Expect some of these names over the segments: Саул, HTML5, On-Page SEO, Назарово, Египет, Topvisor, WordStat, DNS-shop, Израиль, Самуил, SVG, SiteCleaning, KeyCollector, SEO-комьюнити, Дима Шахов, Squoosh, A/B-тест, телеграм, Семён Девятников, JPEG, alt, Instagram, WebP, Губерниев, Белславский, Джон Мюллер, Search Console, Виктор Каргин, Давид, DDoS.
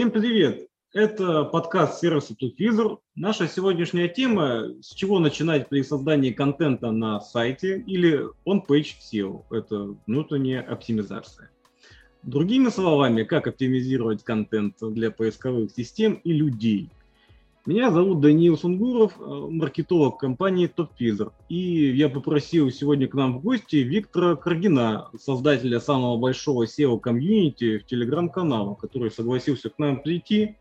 Всем привет! Это подкаст сервиса Topvisor. Наша сегодняшняя тема – с чего начинать при создании контента на сайте или on-page SEO. Это внутренняя оптимизация. Другими словами, как оптимизировать контент для поисковых систем и людей. Меня зовут Даниил Сунгуров, маркетолог компании Topvisor. И я попросил сегодня к нам в гости Виктора Каргина, создателя самого большого SEO-комьюнити в телеграм-канале, который согласился к нам прийти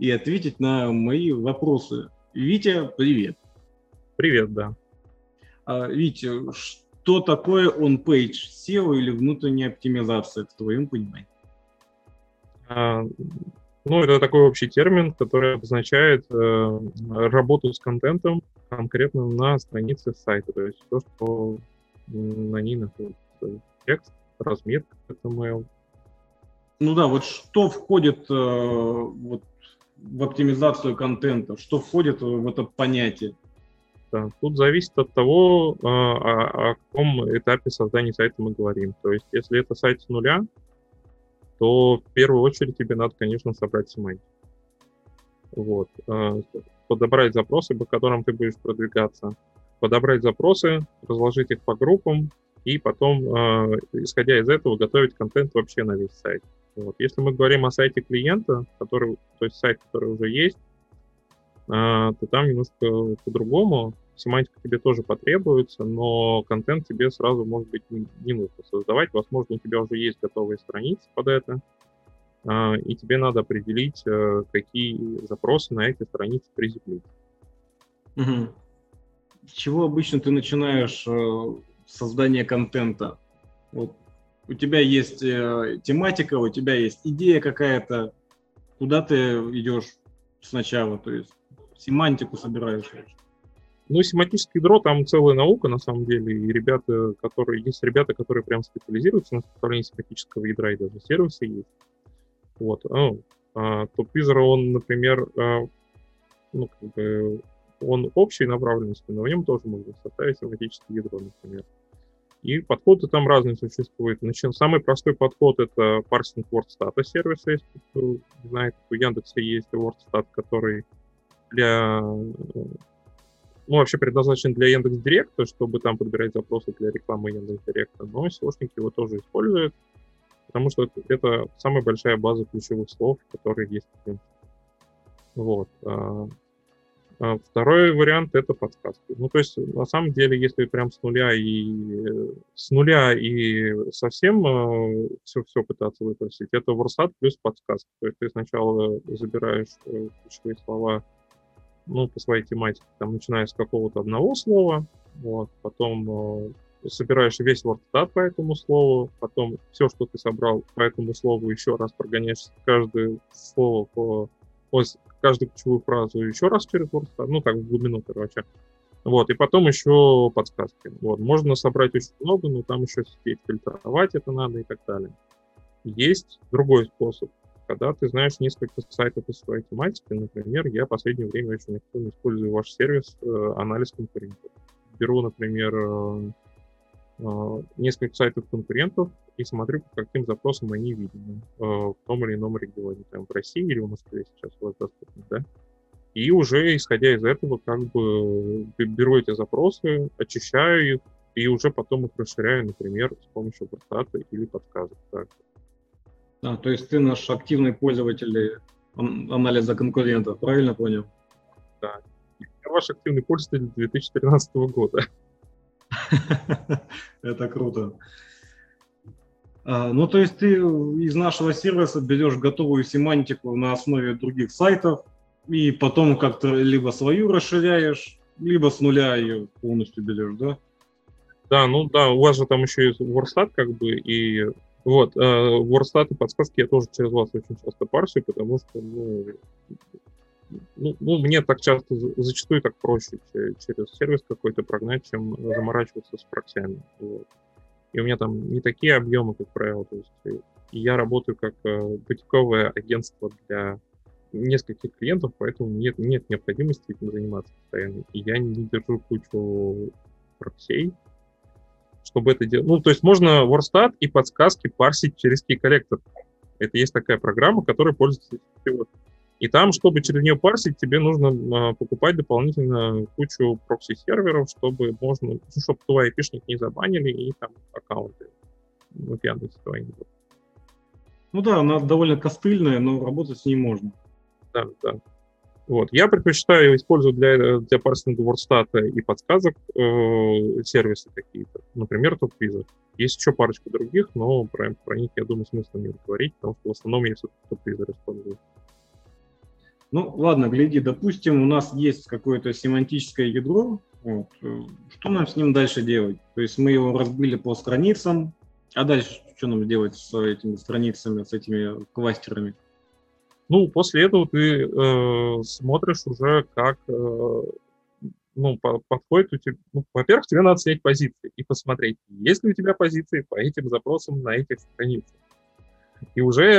и ответить на мои вопросы. Витя, привет. Привет, да. Витя, что такое on-page SEO или внутренняя оптимизация, в твоем понимании? Это такой общий термин, который обозначает работу с контентом конкретно на странице сайта. То есть то, что на ней находится. Текст, разметка, HTML. Что входит в оптимизацию контента? Что входит в это понятие? Да, тут зависит от того, о каком этапе создания сайта мы говорим. То есть если это сайт с нуля, то в первую очередь тебе надо, конечно, собрать семантику. Подобрать запросы, по которым ты будешь продвигаться. Подобрать запросы, разложить их по группам, и потом, исходя из этого, готовить контент вообще на весь сайт. Если мы говорим о сайте клиента, сайт, который уже есть, то там немножко по-другому. Семантика тебе тоже потребуется, но контент тебе сразу, может быть, не нужно создавать. Возможно, у тебя уже есть готовые страницы под это, и тебе надо определить, какие запросы на эти страницы приземлить. Угу. С чего обычно ты начинаешь создание контента? У тебя есть тематика, у тебя есть идея какая-то. Куда ты идешь сначала? То есть семантику собираешь? Семантическое ядро, там целая наука, на самом деле, и есть ребята, которые прям специализируются на составлении семантического ядра, и даже сервисы есть. Topvisor, он, например, он общей направленностью, но в нем тоже можно составить семантическое ядро, например. И подходы там разные существуют. Самый простой подход — это парсинг WordStat сервиса, если кто знает. У Яндекса есть WordStat, который вообще предназначен для Яндекс.Директа, чтобы там подбирать запросы для рекламы Яндекс.Директа, но SEOшники его тоже используют, потому что это самая большая база ключевых слов, которые есть. Второй вариант — это подсказки. На самом деле, если прям с нуля и совсем все пытаться выпросить, это WordStat плюс подсказки. То есть ты сначала забираешь ключевые слова по своей тематике, там, начиная с какого-то одного слова, потом собираешь весь WordStat по этому слову, потом все, что ты собрал по этому слову, еще раз прогоняешь каждое слово каждую ключевую фразу еще раз через WordStat, в глубину, короче. И потом еще подсказки. Можно собрать очень много, но там еще сидеть, фильтровать это надо и так далее. Есть другой способ. Когда ты знаешь несколько сайтов из своей тематики, например, я в последнее время очень активно использую ваш сервис анализ конкурентов. Беру, например, несколько сайтов конкурентов и смотрю, по каким запросам они видны в том или ином регионе, в России или в Москве сейчас у вас доступны, да? И уже, исходя из этого, беру эти запросы, очищаю их и уже потом их расширяю, например, с помощью WordStat или подсказок. То есть ты наш активный пользователь анализа конкурентов, правильно понял? Да. Я ваш активный пользователь 2013 года. Это круто. Ты из нашего сервиса берешь готовую семантику на основе других сайтов и потом как-то либо свою расширяешь, либо с нуля ее полностью берешь, да? Да, у вас же там еще есть WordStat, и... WordStat и подсказки я тоже через вас очень часто парсю, потому что, мне так часто, зачастую так проще через сервис какой-то прогнать, чем заморачиваться с проксями. И у меня там не такие объемы, как правило. То есть я работаю как бутиковое агентство для нескольких клиентов, поэтому нет необходимости этим заниматься постоянно. И я не держу кучу проксей, чтобы это делать. Можно WordStat и подсказки парсить через KeyCollector. Это есть такая программа, которая пользуется пилотом. И там, чтобы через нее парсить, тебе нужно покупать дополнительно кучу прокси-серверов, чтобы можно, чтобы твой IP-шник не забанили и там аккаунты в Яндексе твои не будут. Ну да, она довольно костыльная, но работать с ней можно. Да, да. Вот. Я предпочитаю использовать для парсинга WordStat и подсказок сервисы какие-то. Например, Topvisor. Есть еще парочку других, но про них, я думаю, смысла не говорить, потому что в основном я все-таки Topvisor использую. Ну ладно, гляди, допустим, у нас есть какое-то семантическое ядро. Вот. Что нам с ним дальше делать? То есть мы его разбили по страницам, а дальше что нам делать с этими страницами, с этими кластерами? Ну, после этого ты смотришь уже, как подходит у тебя. Ну, во-первых, тебе надо снять позиции и посмотреть, есть ли у тебя позиции по этим запросам на этих страницах. И уже,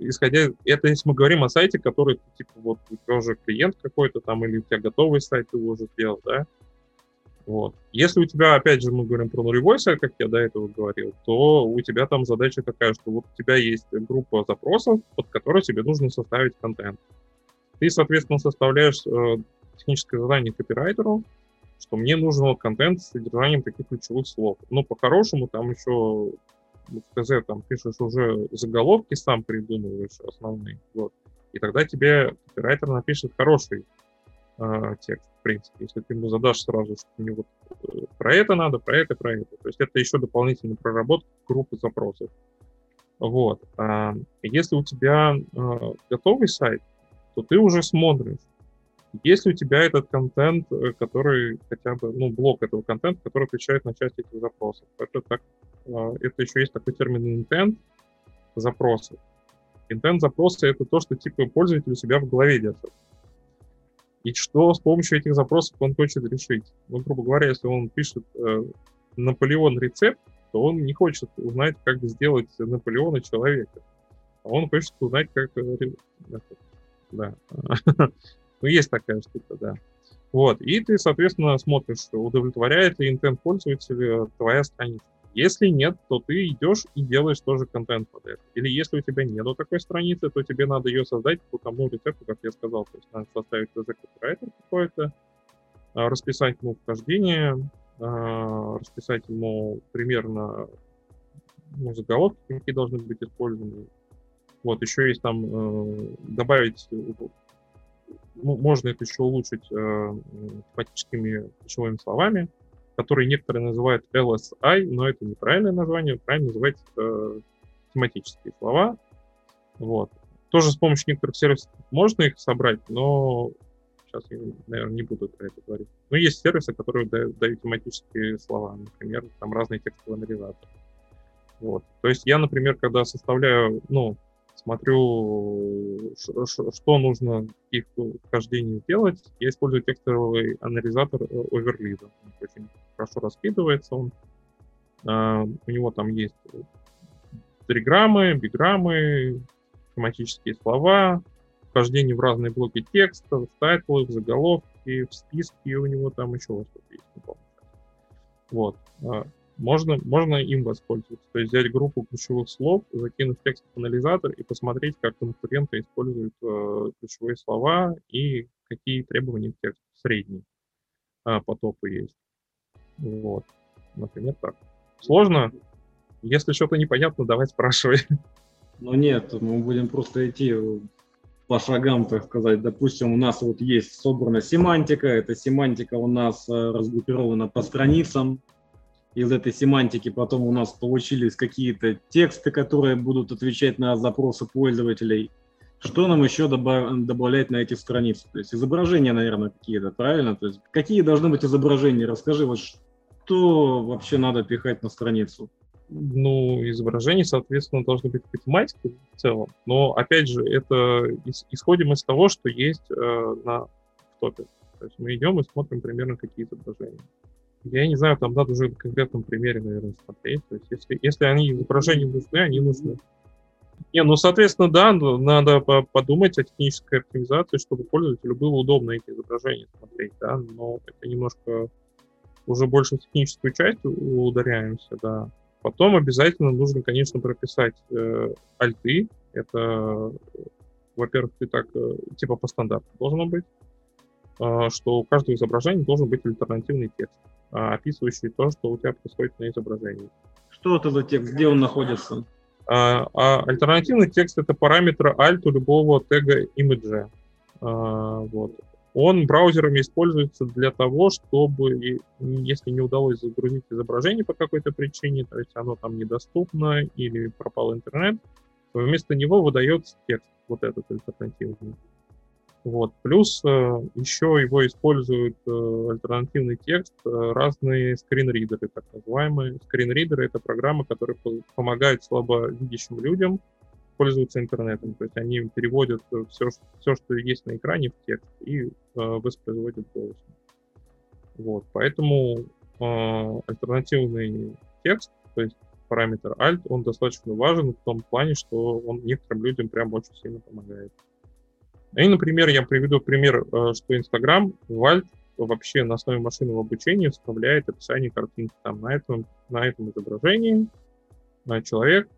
исходя, это если мы говорим о сайте, который, типа, вот у тебя уже клиент какой-то там, или у тебя готовый сайт, ты его уже сделал, да? Вот. Если у тебя, опять же, мы говорим про нулевой сайт, как я до этого говорил, то у тебя там задача такая, что вот у тебя есть группа запросов, под которые тебе нужно составить контент. Ты, соответственно, составляешь техническое задание копирайтеру, что мне нужен вот контент с содержанием таких ключевых слов. Но по-хорошему там еще... там пишешь уже заголовки, сам придумываешь основные, вот. И тогда тебе копирайтер напишет хороший текст, в принципе, если ты ему задашь сразу, что мне вот про это надо, про это. То есть это еще дополнительная проработка группы запросов. Вот. Если у тебя готовый сайт, то ты уже смотришь, есть ли у тебя этот контент, который хотя бы, ну, блок этого контента, который отвечает на часть этих запросов. Это еще есть такой термин интент запросы. Интент запросы — это то, что типа пользователь у себя в голове держит. И что с помощью этих запросов он хочет решить. Ну, грубо говоря, если он пишет Наполеон рецепт, то он не хочет узнать, как сделать Наполеона человека. А он хочет узнать, как... Да. Ну, есть такая штука, да. Вот. И ты, соответственно, смотришь, удовлетворяет ли интент пользователя твоя страница. Если нет, то ты идешь и делаешь тоже контент под это. Или если у тебя нету такой страницы, то тебе надо ее создать по тому рецепту, как я сказал. То есть надо составить ТЗ-копирайтер какой-то, расписать ему вхождение, расписать ему примерно заголовки, какие должны быть использованы. Вот, еще есть там добавить, можно это еще улучшить тематическими ключевыми словами, которые некоторые называют LSI, но это неправильное название, правильно называть тематические слова. Вот. Тоже с помощью некоторых сервисов можно их собрать, но сейчас я, наверное, не буду про это говорить. Но есть сервисы, которые дают тематические слова, например, там разные текстовые анализаторы. Вот. То есть я, например, когда составляю, ну, смотрю, что нужно их вхождение делать. Я использую текстовый анализатор оверлида. Он очень хорошо раскидывается. У него там есть триграммы, биграммы, тематические слова, вхождение в разные блоки текста, в тайтлы, в заголовки, в списки. У него там еще что-то есть. Не помню. Вот. Можно им воспользоваться, то есть взять группу ключевых слов, закинуть текст в анализатор и посмотреть, как конкуренты используют ключевые слова и какие требования к тексту, средние по топу есть. Вот, например, так. Сложно? Если что-то непонятно, давай спрашивай. Ну нет, мы будем просто идти по шагам, так сказать. Допустим, у нас вот есть собрана семантика, эта семантика у нас разгруппирована по страницам. Из этой семантики потом у нас получились какие-то тексты, которые будут отвечать на запросы пользователей. Что нам еще добавлять на эти страницы? То есть изображения, наверное, какие-то, правильно? То есть какие должны быть изображения? Расскажи, вот что вообще надо пихать на страницу? Ну, изображения, соответственно, должны быть по тематике в целом. Но, опять же, это исходим из того, что есть на топе. То есть мы идем и смотрим примерно какие изображения. Я не знаю, там надо уже в конкретном примере, наверное, смотреть. То есть, если они изображения нужны, они нужны. Не, ну, соответственно, да, надо подумать о технической оптимизации, чтобы пользователю было удобно эти изображения смотреть, да, но это немножко уже больше в техническую часть ударяемся, да. Потом обязательно нужно, конечно, прописать альты. Это, во-первых, ты так, типа по стандарту должно быть, что у каждого изображения должен быть альтернативный текст, описывающий то, что у тебя происходит на изображении. Что это за текст? Где он находится? Альтернативный текст — это параметр alt у любого тега имиджа. Вот. Он браузерами используется для того, чтобы, если не удалось загрузить изображение по какой-то причине, то есть оно там недоступно или пропал интернет, вместо него выдается текст, вот этот альтернативный. Вот. Плюс еще его используют альтернативный текст разные скринридеры, так называемые. Скринридеры — это программы, которые помогают слабовидящим людям пользуются интернетом, то есть они переводят все, что есть на экране, в текст и воспроизводят голос. Вот, поэтому альтернативный текст, то есть параметр alt, он достаточно важен в том плане, что он некоторым людям прям очень сильно помогает. И, например, я приведу пример, что Instagram в alt вообще на основе машинного обучения вставляет описание картинки. Там на этом изображении человек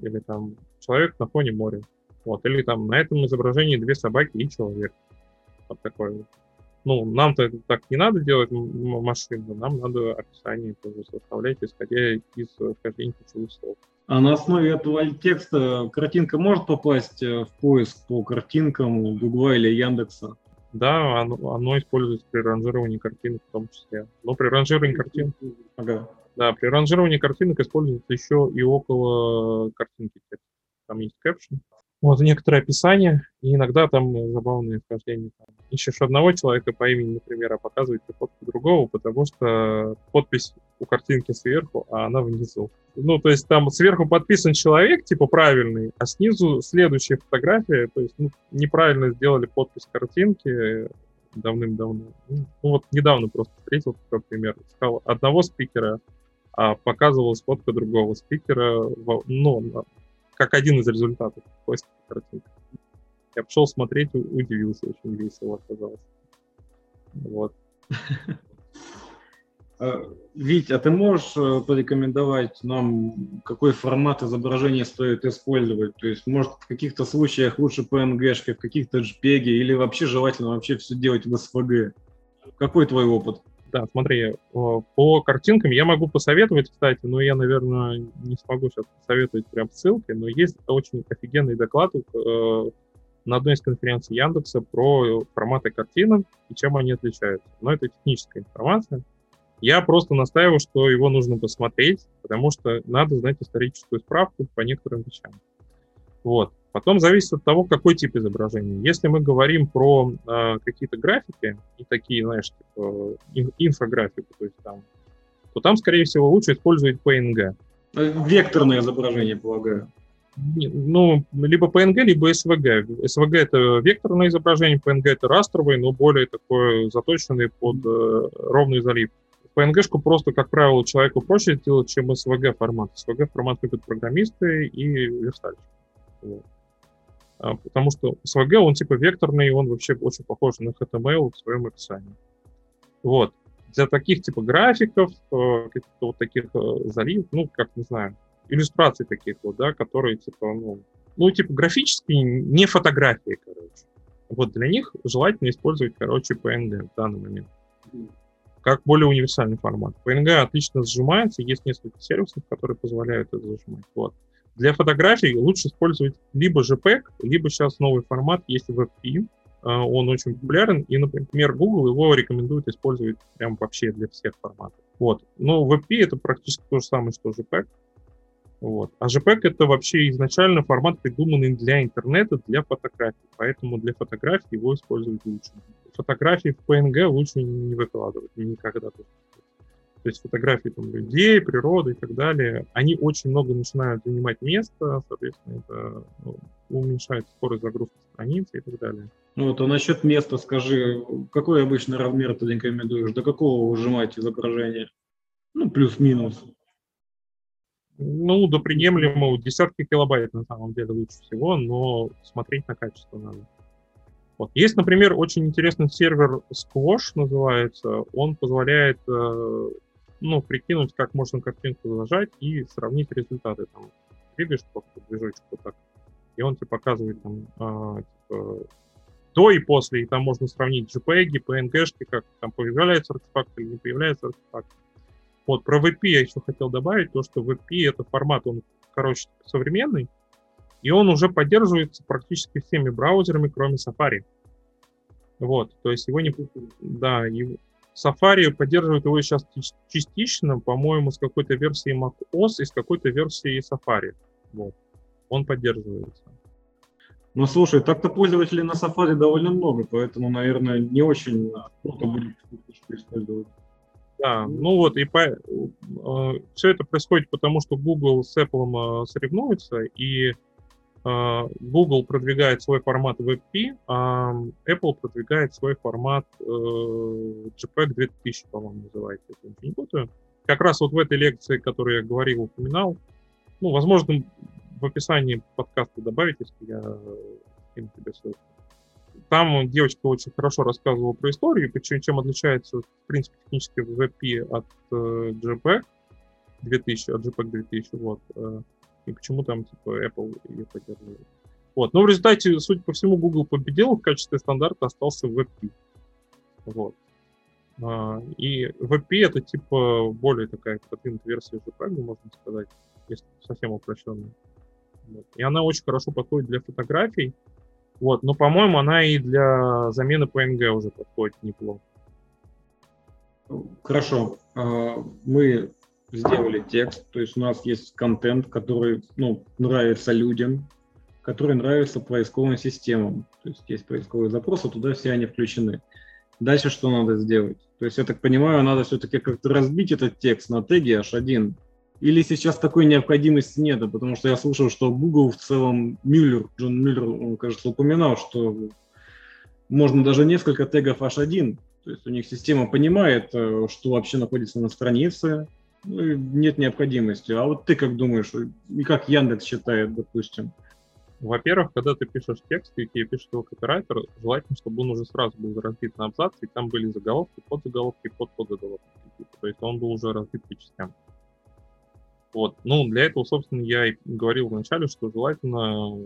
или там человек на фоне моря. Вот. Или там на этом изображении две собаки и человек. Вот такое вот. Ну, нам-то так не надо делать машину, нам надо описание тоже составлять, исходя из картинки ключевых слов. А на основе этого текста картинка может попасть в поиск по картинкам Гугла или Яндекса? Да, оно используется при ранжировании картинок в том числе. Но при ранжировании картинок... Ага. Да, при ранжировании картинок используется еще и около картинки текста. Там есть кэпшн. Вот некоторые описания, и иногда там забавные вхождения. Ищешь одного человека по имени, например, а показывает фотку другого, потому что подпись у картинки сверху, а она внизу. Ну, то есть там сверху подписан человек, типа правильный, а снизу следующая фотография, то есть ну, неправильно сделали подпись картинки давным-давно. Ну, вот недавно просто встретил такой пример. Искал одного спикера, а показывалась фотка другого спикера, ну, как один из результатов поиска картинки. Я пошел смотреть, удивился, очень весело оказалось. Вот. Вить, а ты можешь порекомендовать нам, какой формат изображения стоит использовать? То есть, может, в каких-то случаях лучше PNG-шки, в каких-то JPEG, или вообще желательно вообще все делать в SVG? Какой твой опыт? Да, смотри, по картинкам я могу посоветовать, кстати, но я, наверное, не смогу сейчас посоветовать прям ссылки, но есть очень офигенный доклад на одной из конференций Яндекса про форматы картинок и чем они отличаются. Но это техническая информация. Я просто настаиваю, что его нужно посмотреть, потому что надо знать историческую справку по некоторым вещам. Вот. Потом зависит от того, какой тип изображения. Если мы говорим про какие-то графики, и такие, знаешь, типа, инфографику, то там, скорее всего, лучше использовать PNG. Векторное изображение, полагаю. Ну, либо PNG, либо SVG. SVG — это векторное изображение, PNG — это растровое, но более такое заточенное под ровный залив. PNG-шку просто, как правило, человеку проще сделать, чем SVG-формат. SVG-формат любят программисты и верстальщики. Вот. Потому что SVG, он типа векторный, он вообще очень похож на HTML в своем описании. Вот. Для таких типа графиков, каких-то вот таких залив, ну, как, не знаю, иллюстраций таких вот, да, которые типа, ну типа графические, не фотографии, короче. Вот для них желательно использовать, короче, PNG в данный момент. Как более универсальный формат. PNG отлично сжимается, есть несколько сервисов, которые позволяют это зажимать. Вот. Для фотографий лучше использовать либо JPEG, либо сейчас новый формат, есть WebP, он очень популярен, и, например, Google его рекомендует использовать прям вообще для всех форматов. Вот. Но WebP — это практически то же самое, что JPEG. Вот. А JPEG — это вообще изначально формат, придуманный для интернета, для фотографий, поэтому для фотографий его использовать лучше. Фотографии в PNG лучше не выкладывать никогда. То есть фотографии там, людей, природы и так далее, они очень много начинают занимать место, соответственно, это уменьшает скорость загрузки страницы и так далее. Ну вот, а насчет места скажи, какой обычный размер ты рекомендуешь, до какого сжимать изображение? Ну, плюс-минус. Ну, до приемлемого, десятки килобайт на самом деле лучше всего, но смотреть на качество надо. Вот. Есть, например, очень интересный сервер Squoosh называется, он позволяет ну, прикинуть, как можно картинку зажать и сравнить результаты. Там, двигаешь просто движочек вот так, и он тебе показывает там, типа, до и после, и там можно сравнить JPEG, PNG-шки, как там появляется артефакт или не появляется артефакт. Вот, про WP я еще хотел добавить, то, что WP — это формат, он, короче, современный, и он уже поддерживается практически всеми браузерами, кроме Safari. Вот, то есть его не... Да, его... Safari поддерживает его сейчас частично, по-моему, с какой-то версии macOS и с какой-то версии Safari. Вот. Он поддерживается. Ну, слушай, так-то пользователей на Safari довольно много, поэтому, наверное, не очень круто будет использовать. Да, ну вот, и все это происходит потому, что Google с Apple соревнуется, и Google продвигает свой формат WebP, а Apple продвигает свой формат JPEG 2000, по-моему, называется, если не путаю. Как раз вот в этой лекции, которую я говорил, упоминал, ну, возможно, в описании подкаста добавить, если я им тебе ссылку. Там девочка очень хорошо рассказывала про историю, почему, чем отличается, в принципе, технически WebP от JPEG 2000, от JPEG 2000, вот. И почему там, типа, Apple ее поддерживает. Вот. Но в результате, судя по всему, Google победил, в качестве стандарта остался WebP. Вот. И WebP — это, типа, более такая продвинутая версия JPEG, можно сказать, если совсем упрощенная. Вот. И она очень хорошо подходит для фотографий. Вот. Но, по-моему, она и для замены PNG уже подходит неплохо. Хорошо. Мы... сделали текст, то есть у нас есть контент, который, ну, нравится людям, который нравится поисковым системам. То есть есть поисковые запросы, туда все они включены. Дальше что надо сделать? То есть, я так понимаю, надо все-таки как-то разбить этот текст на теги H1. Или сейчас такой необходимости нет, потому что я слышал, что Google в целом, Джон Мюллер, он, кажется, упоминал, что можно даже несколько тегов H1. То есть у них система понимает, что вообще находится на странице, ну, нет необходимости. А вот ты как думаешь, и как Яндекс считает, допустим? Во-первых, когда ты пишешь текст, и тебе пишет его копирайтер, желательно, чтобы он уже сразу был разбит на абзац, и там были заголовки, подзаголовки, подзаголовки. То есть он был уже разбит по частям. Вот. Ну, для этого, собственно, я и говорил вначале, что желательно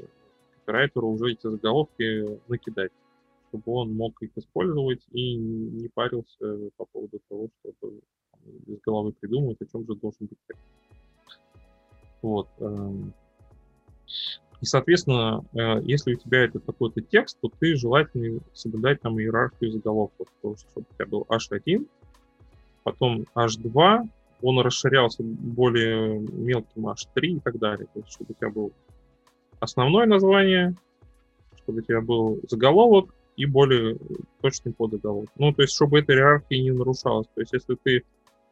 копирайтеру уже эти заголовки накидать, чтобы он мог их использовать и не парился по поводу того, что из головы придумывать, о чем же должен быть текст. Вот. И, соответственно, если у тебя это какой-то текст, то ты желательно соблюдать там иерархию заголовков, потому что чтобы у тебя был H1, потом H2, он расширялся более мелким H3 и так далее. То есть, чтобы у тебя было основное название, чтобы у тебя был заголовок и более точный подзаголовок. Ну, то есть, чтобы эта иерархия не нарушалась. То есть, если ты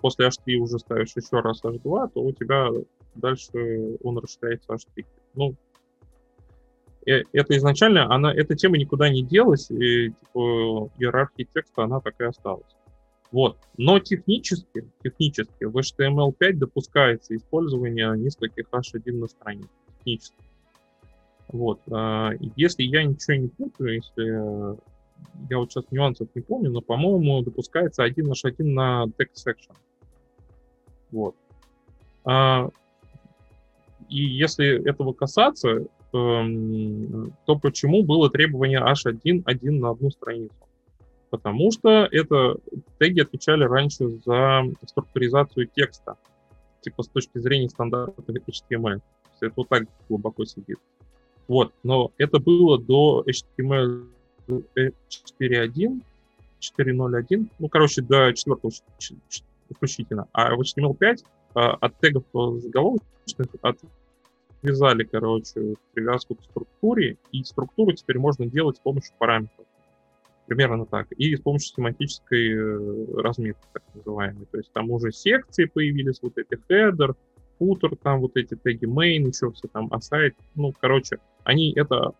после H3 уже ставишь еще раз H2, то у тебя дальше он расширяется H3. Ну, это изначально, эта тема никуда не делась, и типа, иерархия текста, она такая осталась. Вот. Но технически в HTML5 допускается использование нескольких H1 на странице. Технически. Вот. Если я ничего не путаю, если... Я вот сейчас нюансов не помню, но, по-моему, допускается 1/1 на text section. Вот. И если этого касаться, то почему было требование H1 1 на одну страницу? Потому что это теги отвечали раньше за структуризацию текста, типа с точки зрения стандартов HTML. Это вот так глубоко сидит. Вот. Но это было до HTML 4.1, 4.0.1, ну, короче, до 4-го включительно. А в HTML5 от тегов заголовочных отвязали, короче, привязку к структуре, и структуру теперь можно делать с помощью параметров. Примерно так. И с помощью семантической разметки, так называемой. То есть там уже секции появились, вот эти header, footer, там вот эти теги main, еще все там, aside. Ну, короче, они это...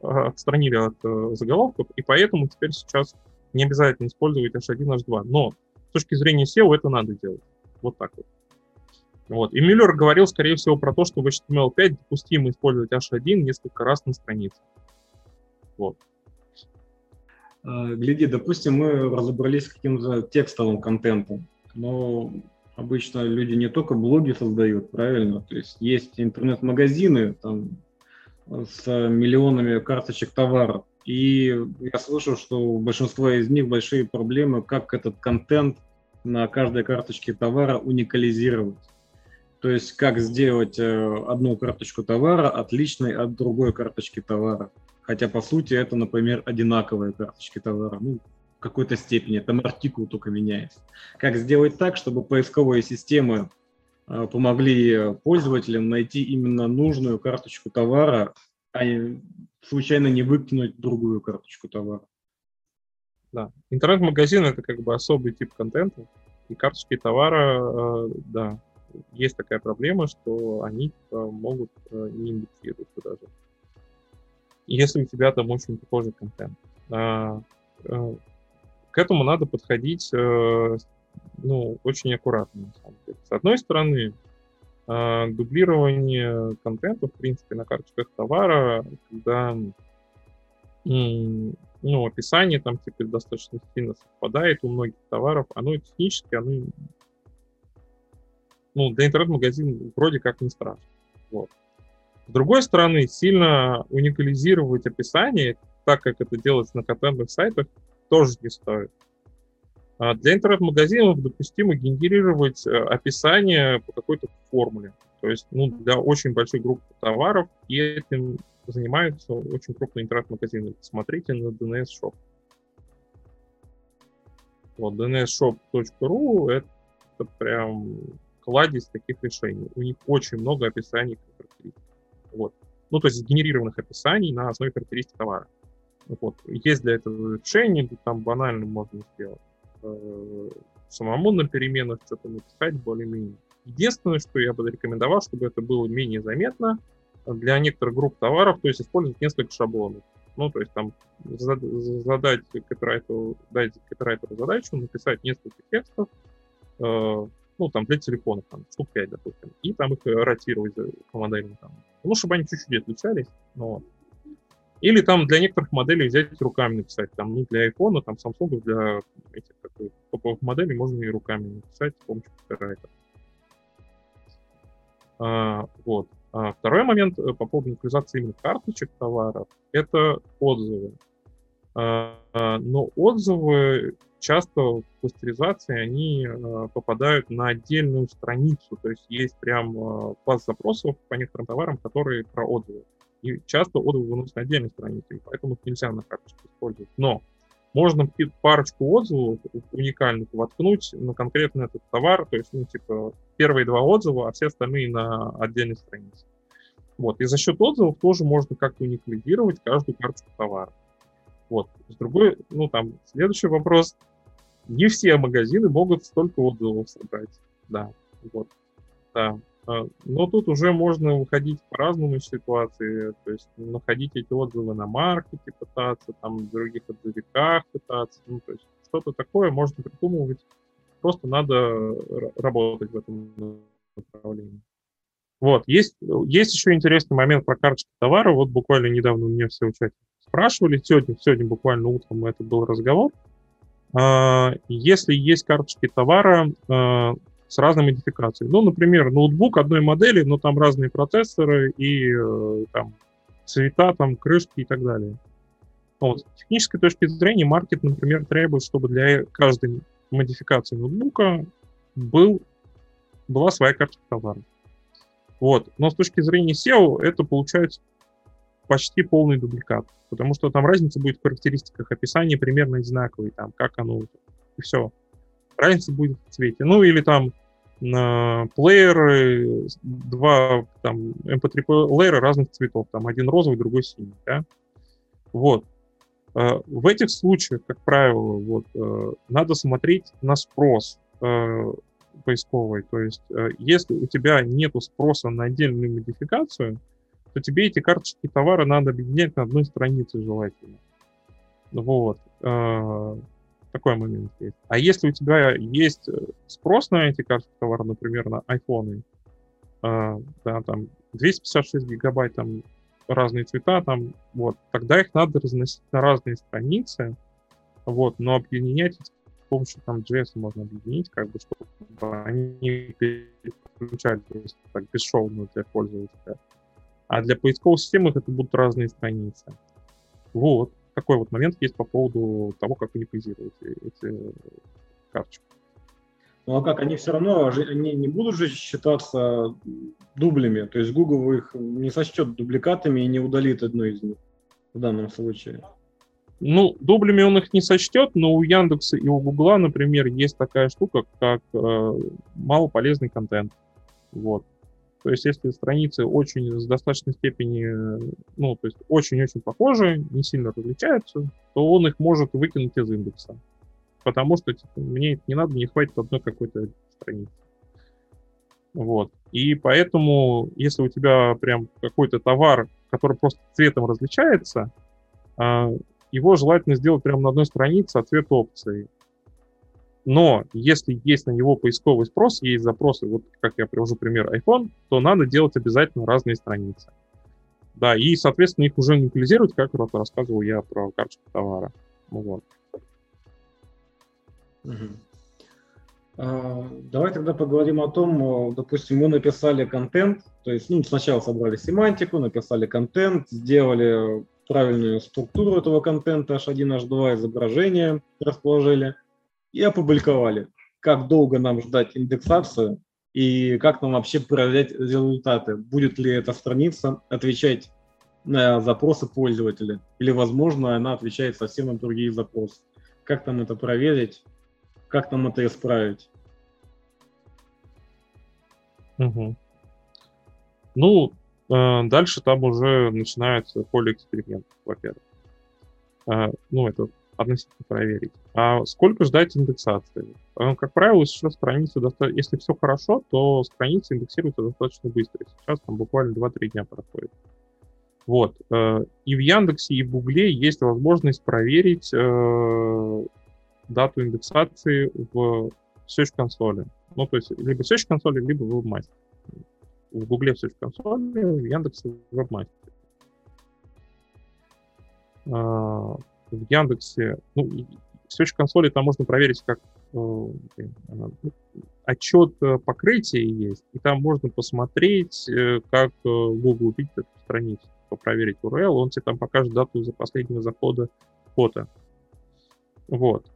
отстранили от заголовков, и поэтому теперь сейчас не обязательно использовать H1, H2. Но с точки зрения SEO это надо делать. Вот так вот. Вот. И Мюллер говорил, скорее всего, про то, что в HTML5 допустимо использовать H1 несколько раз на странице. Вот. Гляди, допустим, мы разобрались с каким-то текстовым контентом, но Обычно люди не только блоги создают, правильно? То есть есть интернет-магазины там с миллионами карточек товаров. И я слышал, что у большинства из них большие проблемы, как этот контент на каждой карточке товара уникализировать. То есть как сделать одну карточку товара отличной от другой карточки товара. Хотя, по сути, это, например, одинаковые карточки товара. Ну, в какой-то степени, там артикул только меняется. Как сделать так, чтобы поисковые системы помогли пользователям найти именно нужную карточку товара, а случайно не выкинуть другую карточку товара. Да, интернет-магазин — это как бы особый тип контента, и карточки товара, да, есть такая проблема, что они могут не индексироваться даже. Если у тебя там очень похожий контент. К этому надо подходить, ну, очень аккуратно, на самом деле. С одной стороны, дублирование контента, в принципе, на карточках товара, когда, ну, описание там теперь достаточно сильно совпадает у многих товаров, оно технически, оно, ну, для интернет-магазина вроде как не страшно. Вот. С другой стороны, сильно уникализировать описание, так как это делается на контентных сайтах, тоже не стоит. Для интернет-магазинов допустимо генерировать описание по какой-то формуле. То есть, ну, для очень большой группы товаров, и этим занимаются очень крупные интернет-магазины. Смотрите на DNS-shop. Вот, DNS-shop.ru — это прям кладезь таких решений. У них очень много описаний характеристик. Вот. Ну, то есть сгенерированных описаний на основе характеристик товара. Вот. Есть для этого решение, там банально можно сделать. Самому на переменах что-то написать более-менее. Единственное, что я бы рекомендовал, чтобы это было менее заметно для некоторых групп товаров, то есть использовать несколько шаблонов. Ну, то есть там задать копирайтеру, дать копирайтеру задачу, написать несколько текстов, ну, там, для телефонов, там, штук 5, допустим, и там их ротировать по моделям. Там. Ну, чтобы они чуть-чуть отличались, но... Или там для некоторых моделей взять руками написать. Там, ну, для iPhone, там, Samsung, для этих топовых моделей можно и руками написать с помощью копирайтера. Вот. Второй момент по поводу инклюзации именно карточек товаров — это отзывы. Но отзывы часто в кластеризации, они попадают на отдельную страницу. То есть есть прям класс запросов по некоторым товарам, которые про отзывы. И часто отзывы выносят на отдельной странице, и поэтому их нельзя на карточке использовать. Но можно парочку отзывов уникальных воткнуть на конкретно этот товар, то есть, ну, типа, первые 2 отзыва, а все остальные на отдельной странице. Вот. И за счет отзывов тоже можно как-то уникализировать каждую карточку товара. Вот. С другой, ну, там, следующий вопрос. Не все магазины могут столько отзывов собрать. Да, вот, да. Но тут уже можно выходить по-разному из ситуации, то есть находить эти отзывы на маркете, пытаться, там, в других отзывиках пытаться, ну, то есть что-то такое можно придумывать, просто надо работать в этом направлении. Вот, есть еще интересный момент про карточки товара, вот буквально недавно у меня все участники спрашивали, сегодня буквально утром это был разговор, если есть карточки товара, с разной модификацией. Ну, например, ноутбук одной модели, но там разные процессоры и там, цвета, там, крышки и так далее. Вот. С технической точки зрения маркет, например, требует, чтобы для каждой модификации ноутбука была своя карточка товара. Вот. Но с точки зрения SEO это получается почти полный дубликат, потому что там разница будет в характеристиках описания примерно одинаковой, там, как оно, и все. Разница будет в цвете. Ну, или там плееры, 2 там, mp3 плеера разных цветов. Там один розовый, другой синий. Да? Вот. В этих случаях, как правило, вот, надо смотреть на спрос поисковый. То есть, если у тебя нет спроса на отдельную модификацию, то тебе эти карточки товара надо объединять на одной странице желательно. Вот. Такой момент есть. А если у тебя есть спрос на эти карточки товара, например, на айфоны, да, там 256 гигабайт, там разные цвета, там, вот, тогда их надо разносить на разные страницы, вот, но объединять эти с помощью там JS можно объединить, как бы, чтобы они переключались так бесшовно для пользователя. А для поисковых систем это будут разные страницы. Вот. Такой вот момент есть по поводу того, как вы монетизируете эти карточки. Ну а как? Они все равно они не будут же считаться дублями. То есть Google их не сочтет дубликатами и не удалит одну из них в данном случае. Ну, дублями он их не сочтет, но у Яндекса и у Гугла, например, есть такая штука, как малополезный контент. Вот. То есть, если страницы очень с достаточной степени, ну, то есть очень-очень похожи, не сильно различаются, то он их может выкинуть из индекса. Потому что типа, мне это не надо, мне хватит одной какой-то страницы. Вот. И поэтому, если у тебя прям какой-то товар, который просто цветом различается, его желательно сделать прямо на одной странице ответ опции. Но если есть на него поисковый спрос, есть запросы, вот как я привожу пример iPhone, то надо делать обязательно разные страницы. Да, и, соответственно, их уже локализировать, как рассказывал я про карточку товара. Вот. Давай тогда поговорим о том, допустим, мы написали контент, то есть ну, сначала собрали семантику, написали контент, сделали правильную структуру этого контента, H1, H2, изображение расположили и опубликовали. Как долго нам ждать индексацию и как нам вообще проверять результаты? Будет ли эта страница отвечать на запросы пользователя или, возможно, она отвечает совсем на другие запросы? Как нам это проверить? Как нам это исправить? Угу. Ну, дальше там уже начинается поле экспериментов, во-первых. Ну, это относительно проверить. А сколько ждать индексации? Как правило, сейчас страницы, если все хорошо, то страницы индексируются достаточно быстро. Сейчас там буквально 2-3 дня проходит. Вот. И в Яндексе, и в Гугле есть возможность проверить дату индексации в Search Console. Ну, то есть, либо в Search Console, либо в Webmaster. В Гугле в Search Console, в Яндексе в Webmaster. В Яндексе, ну, в Search Console там можно проверить, как отчет покрытия есть, и там можно посмотреть, как Google увидит эту страницу, проверить URL, он тебе там покажет дату за последнего захода фото. Вот.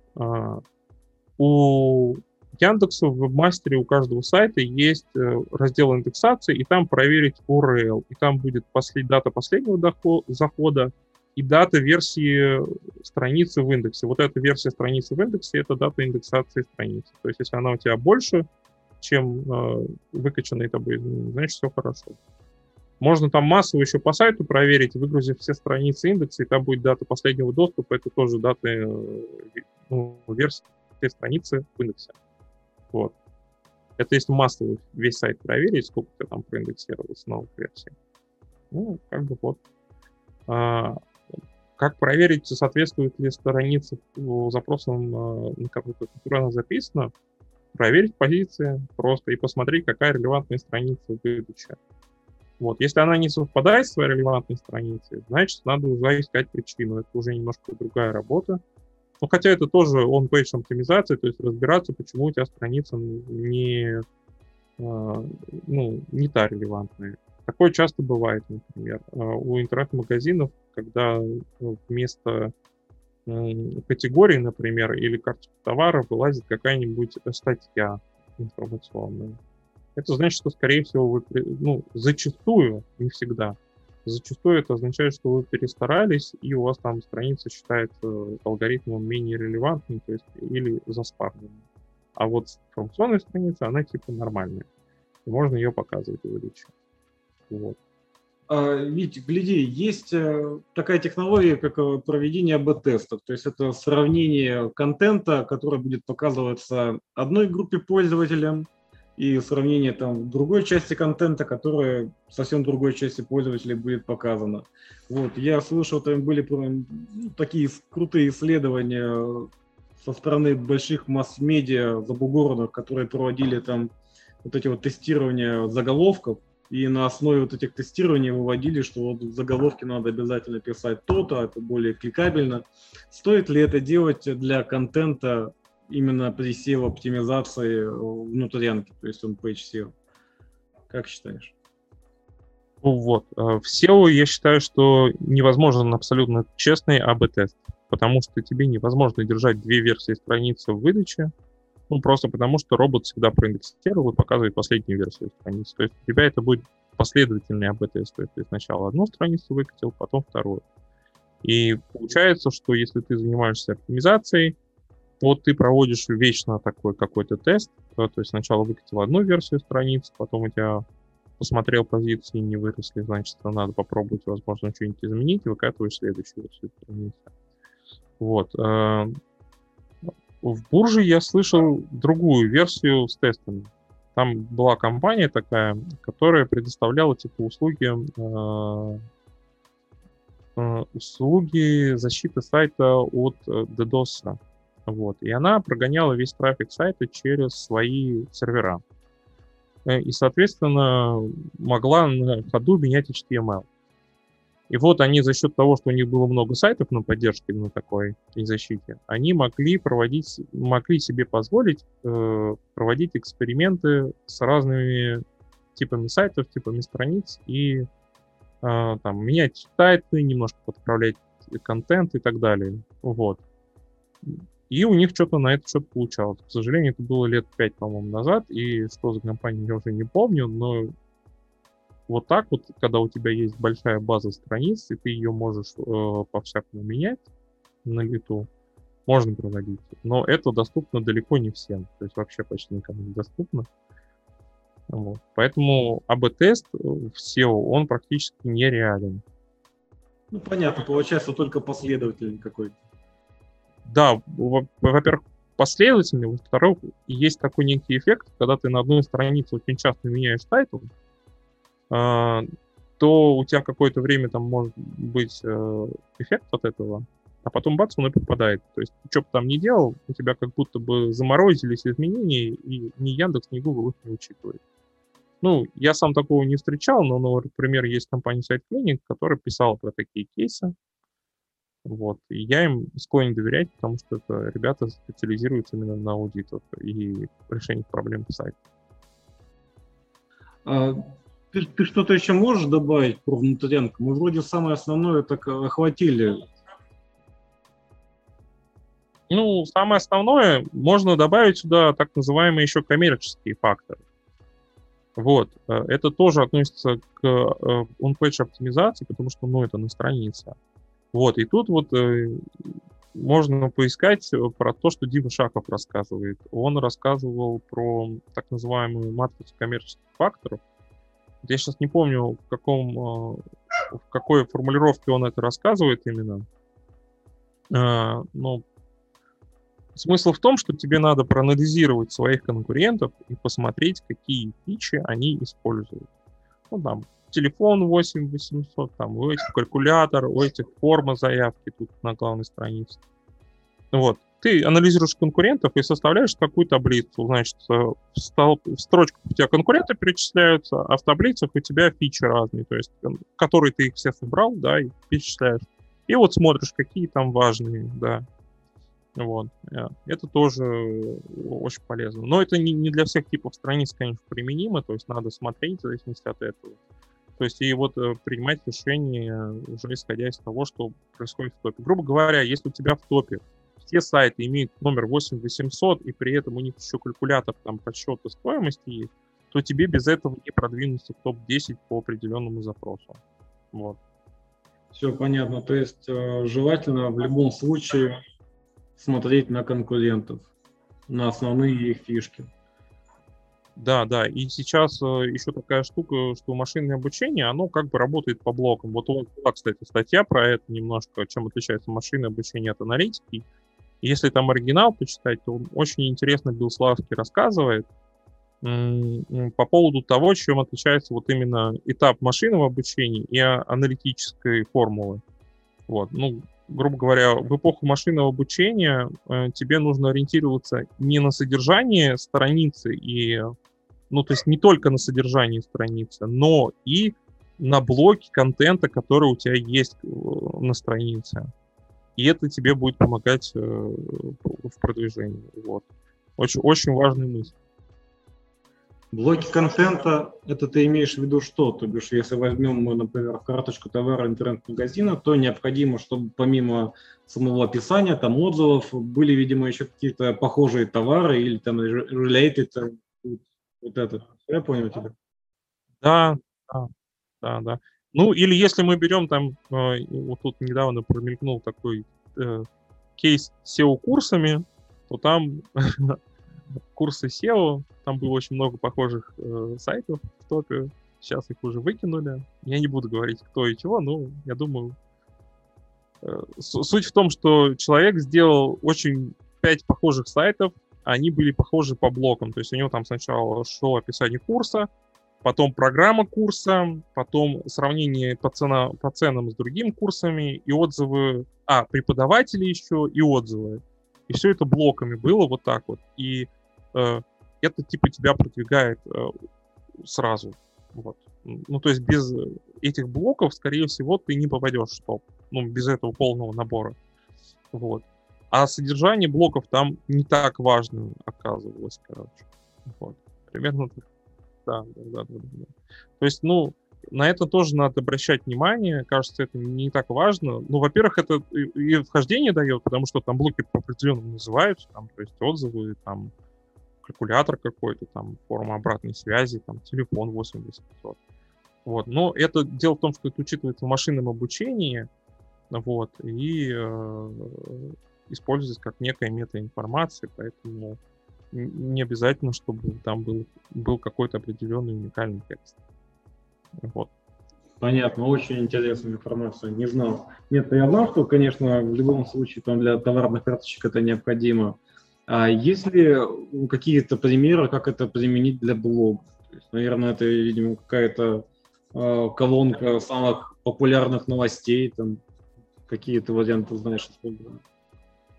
У Яндекса в Webmaster у каждого сайта есть раздел индексации, и там проверить URL, и там будет дата последнего захода и дата версии страницы в индексе. Вот эта версия страницы в индексе — это дата индексации страницы. То есть если она у тебя больше, чем выкачанные тобой изменения, значит все хорошо. Можно там массово еще по сайту проверить, выгрузив все страницы индекса, и там будет дата последнего доступа, это тоже даты версии страницы в индексе. Вот. Это если массово весь сайт проверить, сколько ты там проиндексировалось новых версий. Ну, как бы вот. Как проверить, соответствует ли страница запросам, на которую она записана? Проверить позиции просто и посмотреть, какая релевантная страница выдача. Вот. Если она не совпадает с своей релевантной страницей, значит, надо уже искать причину. Это уже немножко другая работа. Но хотя это тоже on-page оптимизация, то есть разбираться, почему у тебя страница не та релевантная. Такое часто бывает, например, у интернет-магазинов, когда вместо категории, например, или карточки товара вылазит какая-нибудь статья информационная. Это значит, что, скорее всего, вы, зачастую, не всегда, зачастую это означает, что вы перестарались, и у вас там страница считается алгоритмом менее релевантной, то есть или заспарленной. А вот информационная страница, она типа нормальная. И можно ее показывать и увеличить. Вот. Вить, гляди, есть такая технология, как проведение АБ-тестов. То есть это сравнение контента, который будет показываться одной группе пользователям, и сравнение там другой части контента, которая совсем другой части пользователей будет показана. Вот, я слышал, там были такие крутые исследования со стороны больших масс-медиа забугорных, которые проводили там вот эти вот тестирования заголовков, и на основе вот этих тестирований выводили, что вот заголовки надо обязательно писать то-то, это более кликабельно. Стоит ли это делать для контента именно при SEO-оптимизации внутрянки, то есть on-page SEO. Как считаешь? Ну вот, в SEO я считаю, что невозможен абсолютно честный АБ-тест, потому что тебе невозможно держать две версии страницы в выдаче, ну просто потому что робот всегда проиндексировал и показывает последнюю версию страницы. То есть у тебя это будет последовательный АБ-тест, то есть ты сначала одну страницу выкатил, потом вторую. И получается, что если ты занимаешься оптимизацией, то ты проводишь вечно такой какой-то тест, то есть сначала выкатил одну версию страницы, потом у тебя посмотрел позиции, не выросли, значит, надо попробовать, возможно, что-нибудь изменить, и выкатываешь следующую версию страницы. Вот. В Бурже я слышал другую версию с тестами. Там была компания такая, которая предоставляла типа услуги защиты сайта от DDoS. Вот. И она прогоняла весь трафик сайта через свои сервера. И, соответственно, могла на ходу менять HTML. И вот они за счет того, что у них было много сайтов на поддержке, на такой защите, они могли себе позволить проводить эксперименты с разными типами сайтов, типами страниц и там, менять сайты, немножко подправлять контент и так далее. Вот. И у них что-то на это что-то получалось. К сожалению, это было лет 5, по-моему, назад, и что за компания, я уже не помню, но вот так вот, когда у тебя есть большая база страниц, и ты ее можешь по-всякому менять на лету, можно проводить. Но это доступно далеко не всем, то есть вообще почти никому не доступно. Вот. Поэтому АБ-тест в SEO, он практически нереален. Ну, понятно, получается только последовательный какой-то. Да, во-первых, последовательный, во-вторых, есть такой некий эффект, когда ты на одной странице очень часто меняешь тайтл, то у тебя какое-то время там может быть эффект от этого, а потом бац, он и попадает. То есть, что бы там ни делал, у тебя как будто бы заморозились изменения, и ни Яндекс, ни Google их не учитывает. Ну, я сам такого не встречал, но, например, есть компания SiteCleaning, которая писала про такие кейсы. Вот. И я им склонен доверять, потому что это ребята специализируются именно на аудитах и решении проблем сайта. Ты что-то еще можешь добавить про внутрянку? Мы вроде самое основное так охватили. Ну, самое основное можно добавить сюда так называемые еще коммерческие факторы. Вот. Это тоже относится к on-page оптимизации, потому что, ну, это на странице. Вот, и тут вот можно поискать про то, что Дима Шахов рассказывает. Он рассказывал про так называемую матрицу коммерческих факторов. Я сейчас не помню, в какой формулировке он это рассказывает именно. Но смысл в том, что тебе надо проанализировать своих конкурентов и посмотреть, какие фичи они используют. Ну, там. Телефон 8800, там, у этих калькулятор, у этих форма заявки тут на главной странице. Вот. Ты анализируешь конкурентов и составляешь такую таблицу. Значит, в строчках у тебя конкуренты перечисляются, а в таблицах у тебя фичи разные, то есть, которые ты их все собрал, да, и перечисляешь. И вот смотришь, какие там важные, да. Вот. Это тоже очень полезно. Но это не для всех типов страниц, конечно, применимо, то есть надо смотреть в зависимости от этого. То есть и вот принимать решение уже исходя из того, что происходит в топе. Грубо говоря, если у тебя в топе все сайты имеют номер 8800, и при этом у них еще калькулятор там подсчета стоимости есть, то тебе без этого не продвинуться в топ-10 по определенному запросу. Вот. Все понятно. То есть желательно в любом случае смотреть на конкурентов, на основные их фишки. Да, да, и сейчас еще такая штука, что машинное обучение, оно как бы работает по блокам. Вот была, кстати, статья про это немножко, чем отличается машинное обучение от аналитики. Если там оригинал почитать, то очень интересно Белславский рассказывает по поводу того, чем отличается вот именно этап машинного обучения и аналитической формулы. Вот, ну, грубо говоря, в эпоху машинного обучения тебе нужно ориентироваться не на содержание страницы и ну, то есть не только на содержании страницы, но и на блоки контента, который у тебя есть на странице. и это тебе будет помогать в продвижении. Вот. Очень, очень важная мысль. Блоки контента, это ты имеешь в виду что? То бишь, если возьмем мы, например, карточку товара интернет-магазина, то необходимо, чтобы помимо самого описания, там отзывов, были, видимо, еще какие-то похожие товары или там related, вот это. Я понял тебя? Да. Ну, или если мы берем там, вот тут недавно промелькнул такой кейс с SEO-курсами, то там курсы SEO, там было очень много похожих сайтов в топе, сейчас их уже выкинули. Я не буду говорить, кто и чего, но я думаю... Суть в том, что человек сделал очень 5 похожих сайтов, они были похожи по блокам, то есть у него там сначала шло описание курса, потом программа курса, потом сравнение по ценам с другими курсами и отзывы, преподаватели еще и отзывы. И все это блоками было вот так вот. И это типа тебя продвигает сразу. Вот. Ну, то есть без этих блоков, скорее всего, ты не попадешь в топ. Ну, без этого полного набора. Вот. А содержание блоков там не так важно оказывалось, короче. Вот. Примерно так. Да. То есть, ну, на это тоже надо обращать внимание. Кажется, это не так важно. Ну, во-первых, это и вхождение дает, потому что там блоки по определенному называются, там, то есть отзывы, там, калькулятор какой-то, там, форма обратной связи, там, телефон 8500. Вот. Но это дело в том, что это учитывается в машинном обучении, вот, и используется как некая метаинформация, поэтому... не обязательно, чтобы там был какой-то определенный уникальный текст. Вот. Понятно, очень интересная информация, не знал. Нет, я знал, что, конечно, в любом случае там для товарных карточек это необходимо. А есть ли какие-то примеры, как это применить для блога? То есть, наверное, это, видимо, какая-то колонка самых популярных новостей, там какие-то варианты знаешь, использовать.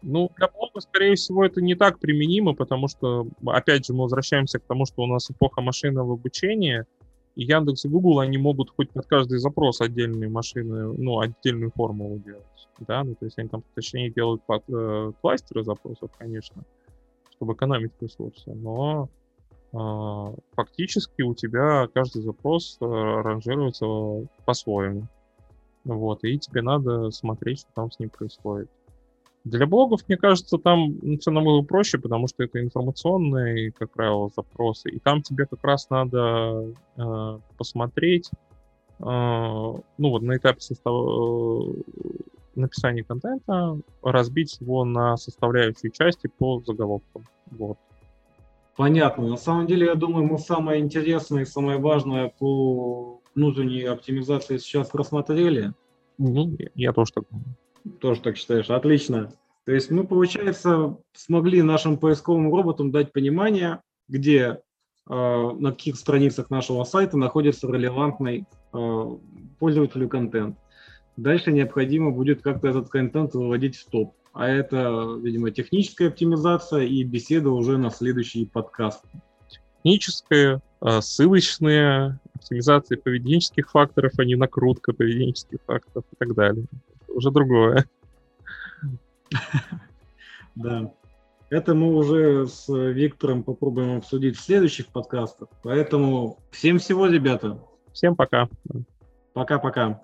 Ну, для блога, скорее всего, это не так применимо, потому что, опять же, мы возвращаемся к тому, что у нас эпоха машинного обучения, и Яндекс и Google, они могут хоть под каждый запрос отдельные машины, ну, отдельную формулу делать, да, ну, то есть они там, точнее, делают под кластеры запросов, конечно, чтобы экономить ресурсы, но фактически у тебя каждый запрос ранжируется по-своему, вот, и тебе надо смотреть, что там с ним происходит. Для блогов, мне кажется, там все намного проще, потому что это информационные, как правило, запросы. И там тебе как раз надо посмотреть, ну вот на этапе написания контента, разбить его на составляющие части по заголовкам. Вот. Понятно. На самом деле, я думаю, мы самое интересное и самое важное по внутренней оптимизации сейчас просмотрели. Ну, я тоже так думаю. Тоже так считаешь? Отлично. То есть мы, получается, смогли нашим поисковым роботам дать понимание, где, на каких страницах нашего сайта находится релевантный пользователю контент. Дальше необходимо будет как-то этот контент выводить в топ. А это, видимо, техническая оптимизация и беседа уже на следующий подкаст. Техническая, ссылочная, оптимизация поведенческих факторов, а не накрутка поведенческих факторов и так далее. Уже другое. Да. Это мы уже с Виктором попробуем обсудить в следующих подкастах. Поэтому всем всего, ребята. Всем пока. Пока-пока.